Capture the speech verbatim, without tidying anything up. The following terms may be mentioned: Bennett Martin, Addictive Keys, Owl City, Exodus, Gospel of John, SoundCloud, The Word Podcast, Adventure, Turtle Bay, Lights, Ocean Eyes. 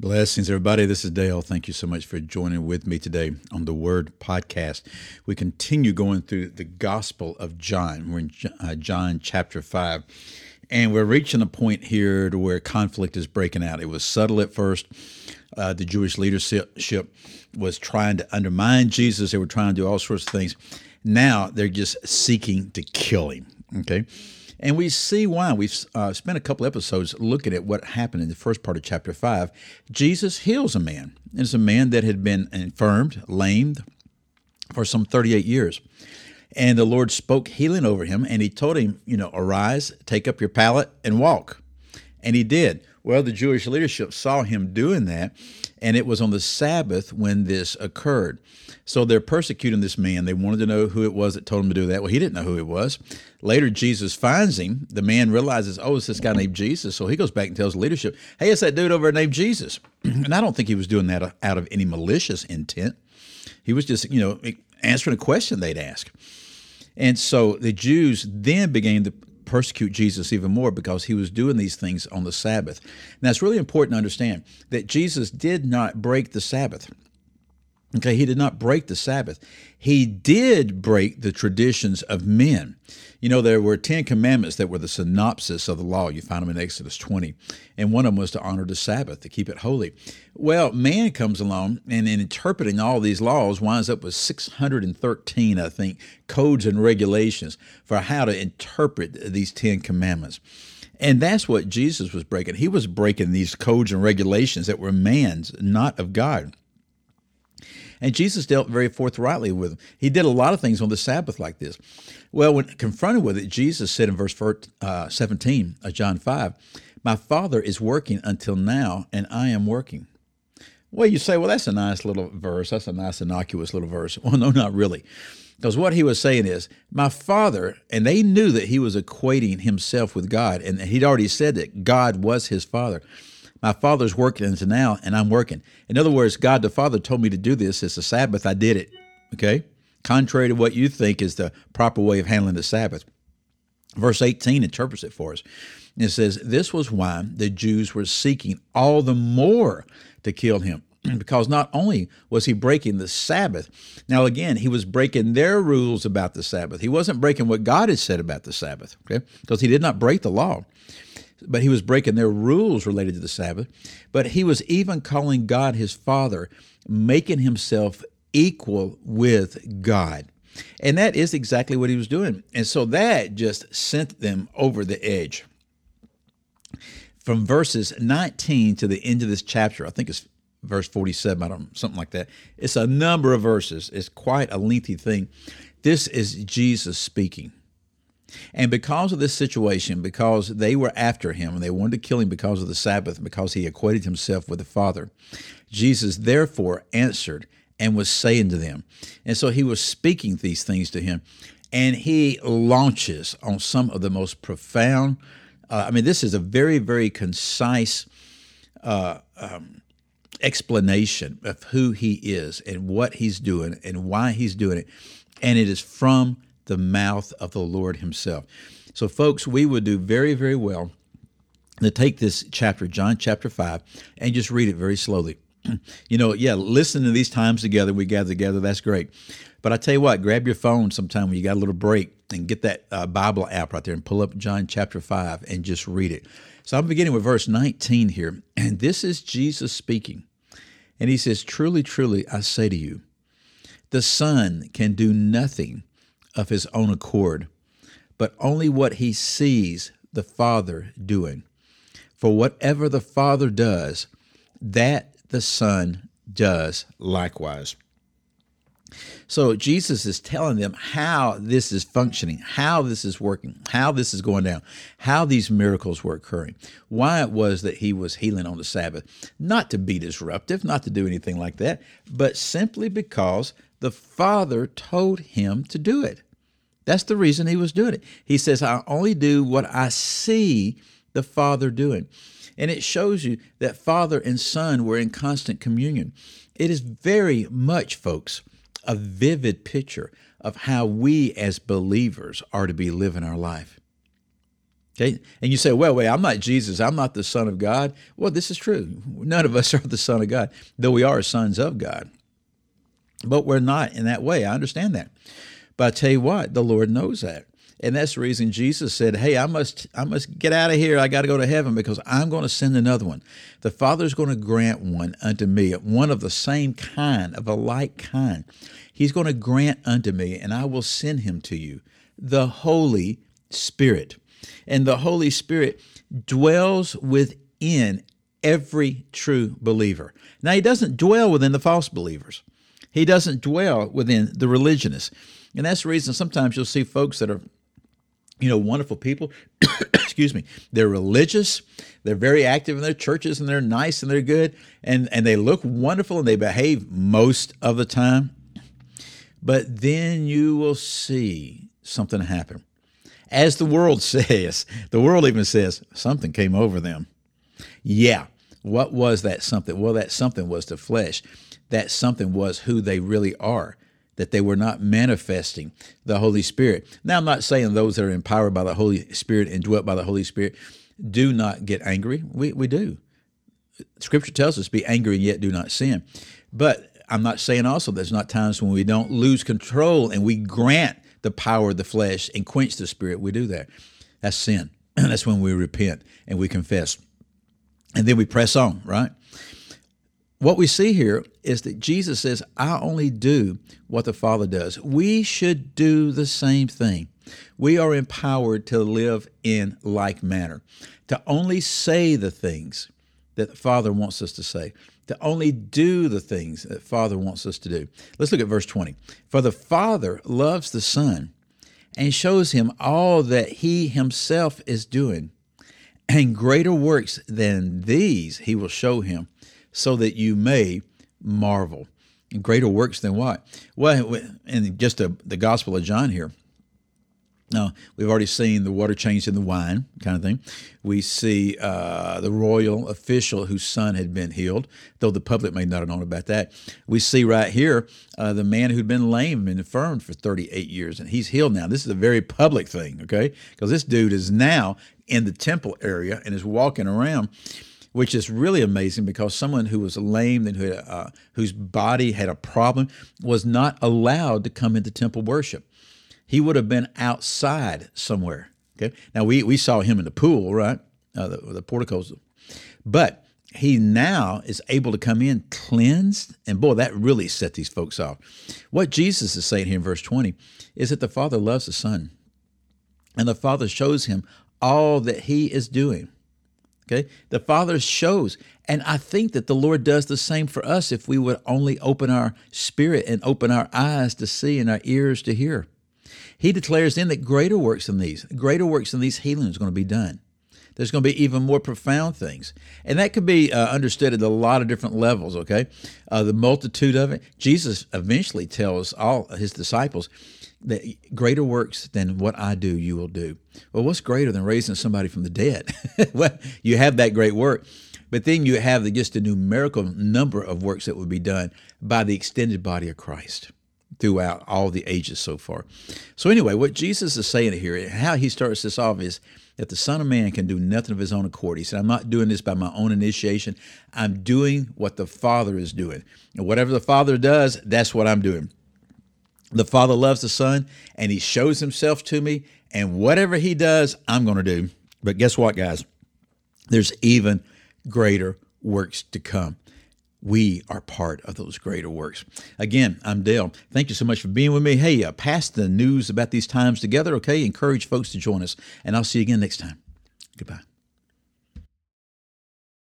Blessings, everybody. This is Dale. Thank you so much for joining with me today on The Word Podcast. We continue going through the Gospel of John. We're in John chapter five, and we're reaching a point here to where conflict is breaking out. It was subtle at first. Uh, the Jewish leadership was trying to undermine Jesus. They were trying to do all sorts of things. Now they're just seeking to kill him, okay? And we see why. We've uh, spent a couple episodes looking at what happened in the first part of chapter five. Jesus heals a man. It's a man that had been infirmed, lamed for some thirty-eight years. And the Lord spoke healing over him, and he told him, you know, arise, take up your pallet, and walk. And he did. Well, the Jewish leadership saw him doing that, and it was on the Sabbath when this occurred. So they're persecuting this man. They wanted to know who it was that told him to do that. Well, he didn't know who it was. Later, Jesus finds him. The man realizes, oh, it's this guy named Jesus. So he goes back and tells the leadership, hey, it's that dude over there named Jesus. And I don't think he was doing that out of any malicious intent. He was just, you know, answering a question they'd ask. And so the Jews then began to persecute Jesus even more because he was doing these things on the Sabbath. Now, it's really important to understand that Jesus did not break the Sabbath. Okay, he did not break the Sabbath. He did break the traditions of men. You know, there were Ten Commandments that were the synopsis of the law. You find them in Exodus twenty. And one of them was to honor the Sabbath, to keep it holy. Well, man comes along and in interpreting all these laws winds up with six hundred thirteen, I think, codes and regulations for how to interpret these Ten Commandments. And that's what Jesus was breaking. He was breaking these codes and regulations that were man's, not of God. And Jesus dealt very forthrightly with him. He did a lot of things on the Sabbath like this. Well, when confronted with it, Jesus said in verse seventeen of John five, my Father is working until now, and I am working. Well, you say, well, that's a nice little verse. That's a nice innocuous little verse. Well, no, not really. Because what he was saying is, my Father, and they knew that he was equating himself with God, and he'd already said that God was his Father. My Father's working until now, and I'm working. In other words, God the Father told me to do this. It's the Sabbath. I did it, okay? Contrary to what you think is the proper way of handling the Sabbath. Verse eighteen interprets it for us. It says, this was why the Jews were seeking all the more to kill him, because not only was he breaking the Sabbath, now again, he was breaking their rules about the Sabbath. He wasn't breaking what God had said about the Sabbath, okay? Because he did not break the law. But he was breaking their rules related to the Sabbath. But he was even calling God his Father, making himself equal with God. And that is exactly what he was doing. And so that just sent them over the edge. From verses nineteen to the end of this chapter, I think it's verse forty-seven, I don't, something like that. It's a number of verses. It's quite a lengthy thing. This is Jesus speaking. And because of this situation, because they were after him and they wanted to kill him because of the Sabbath, because he equated himself with the Father, Jesus therefore answered and was saying to them. And so he was speaking these things to him, and he launches on some of the most profound. Uh, I mean, this is a very, very concise uh, um, explanation of who he is and what he's doing and why he's doing it. And it is from the mouth of the Lord himself. So folks, we would do very, very well to take this chapter, John chapter five, and just read it very slowly. You know, yeah, listen to these times together, we gather together, that's great. But I tell you what, grab your phone sometime when you got a little break and get that uh, Bible app right there and pull up John chapter five and just read it. So I'm beginning with verse nineteen here, and this is Jesus speaking. And he says, truly, truly, I say to you, the Son can do nothing of his own accord, but only what he sees the Father doing. For whatever the Father does, that the Son does likewise. So Jesus is telling them how this is functioning, how this is working, how this is going down, how these miracles were occurring, why it was that he was healing on the Sabbath, not to be disruptive, not to do anything like that, but simply because the Father told him to do it. That's the reason he was doing it. He says, I only do what I see the Father doing. And it shows you that Father and Son were in constant communion. It is very much, folks, a vivid picture of how we as believers are to be living our life. Okay. And you say, well, wait, I'm not Jesus. I'm not the Son of God. Well, this is true. None of us are the Son of God, though we are sons of God. But we're not in that way. I understand that. But I tell you what, the Lord knows that. And that's the reason Jesus said, hey, I must I must get out of here. I got to go to heaven because I'm going to send another one. The Father's going to grant one unto me, one of the same kind, of a like kind. He's going to grant unto me, and I will send him to you, the Holy Spirit. And the Holy Spirit dwells within every true believer. Now, he doesn't dwell within the false believers. He doesn't dwell within the religionists. And that's the reason sometimes you'll see folks that are, you know, wonderful people, excuse me, they're religious, they're very active in their churches, and they're nice, and they're good, and, and they look wonderful, and they behave most of the time. But then you will see something happen. As the world says, the world even says, something came over them. Yeah, what was that something? Well, that something was the flesh. That something was who they really are, that they were not manifesting the Holy Spirit. Now, I'm not saying those that are empowered by the Holy Spirit and dwelt by the Holy Spirit do not get angry. We we do. Scripture tells us, be angry and yet do not sin. But I'm not saying also there's not times when we don't lose control and we grant the power of the flesh and quench the Spirit. We do that. That's sin. That's when we repent and we confess. And then we press on, right? What we see here is that Jesus says, I only do what the Father does. We should do the same thing. We are empowered to live in like manner, to only say the things that the Father wants us to say, to only do the things that Father wants us to do. Let's look at verse twenty. For the Father loves the Son and shows him all that he himself is doing, and greater works than these he will show him, so that you may marvel. And greater works than what? Well, and just the, the Gospel of John here. Now, we've already seen the water changed into wine kind of thing. We see uh, the royal official whose son had been healed, though the public may not have known about that. We see right here uh, the man who'd been lame and infirmed for thirty-eight years, and he's healed now. This is a very public thing, okay? Because this dude is now in the temple area and is walking around, which is really amazing because someone who was lame and who, uh, whose body had a problem was not allowed to come into temple worship. He would have been outside somewhere. Okay. Now, we, we saw him in the pool, right? Uh, the, the porticos. But he now is able to come in cleansed. And boy, that really set these folks off. What Jesus is saying here in verse twenty is that the Father loves the Son, and the Father shows him all that he is doing. Okay. The Father shows, and I think that the Lord does the same for us if we would only open our spirit and open our eyes to see and our ears to hear. He declares then that greater works than these, greater works than these healings is going to be done. There's going to be even more profound things. And that could be uh, understood at a lot of different levels, okay? Uh, the multitude of it. Jesus eventually tells all his disciples that greater works than what I do, you will do. Well, what's greater than raising somebody from the dead? Well, you have that great work, but then you have the, just the numerical number of works that would be done by the extended body of Christ throughout all the ages so far. So anyway, what Jesus is saying here, and how he starts this off, is that the Son of Man can do nothing of his own accord. He said, I'm not doing this by my own initiation. I'm doing what the Father is doing. And whatever the Father does, that's what I'm doing. The Father loves the Son, and he shows himself to me, and whatever he does, I'm going to do. But guess what, guys? There's even greater works to come. We are part of those greater works. Again, I'm Dale. Thank you so much for being with me. Hey, uh, pass the news about these times together, okay? Encourage folks to join us, and I'll see you again next time. Goodbye.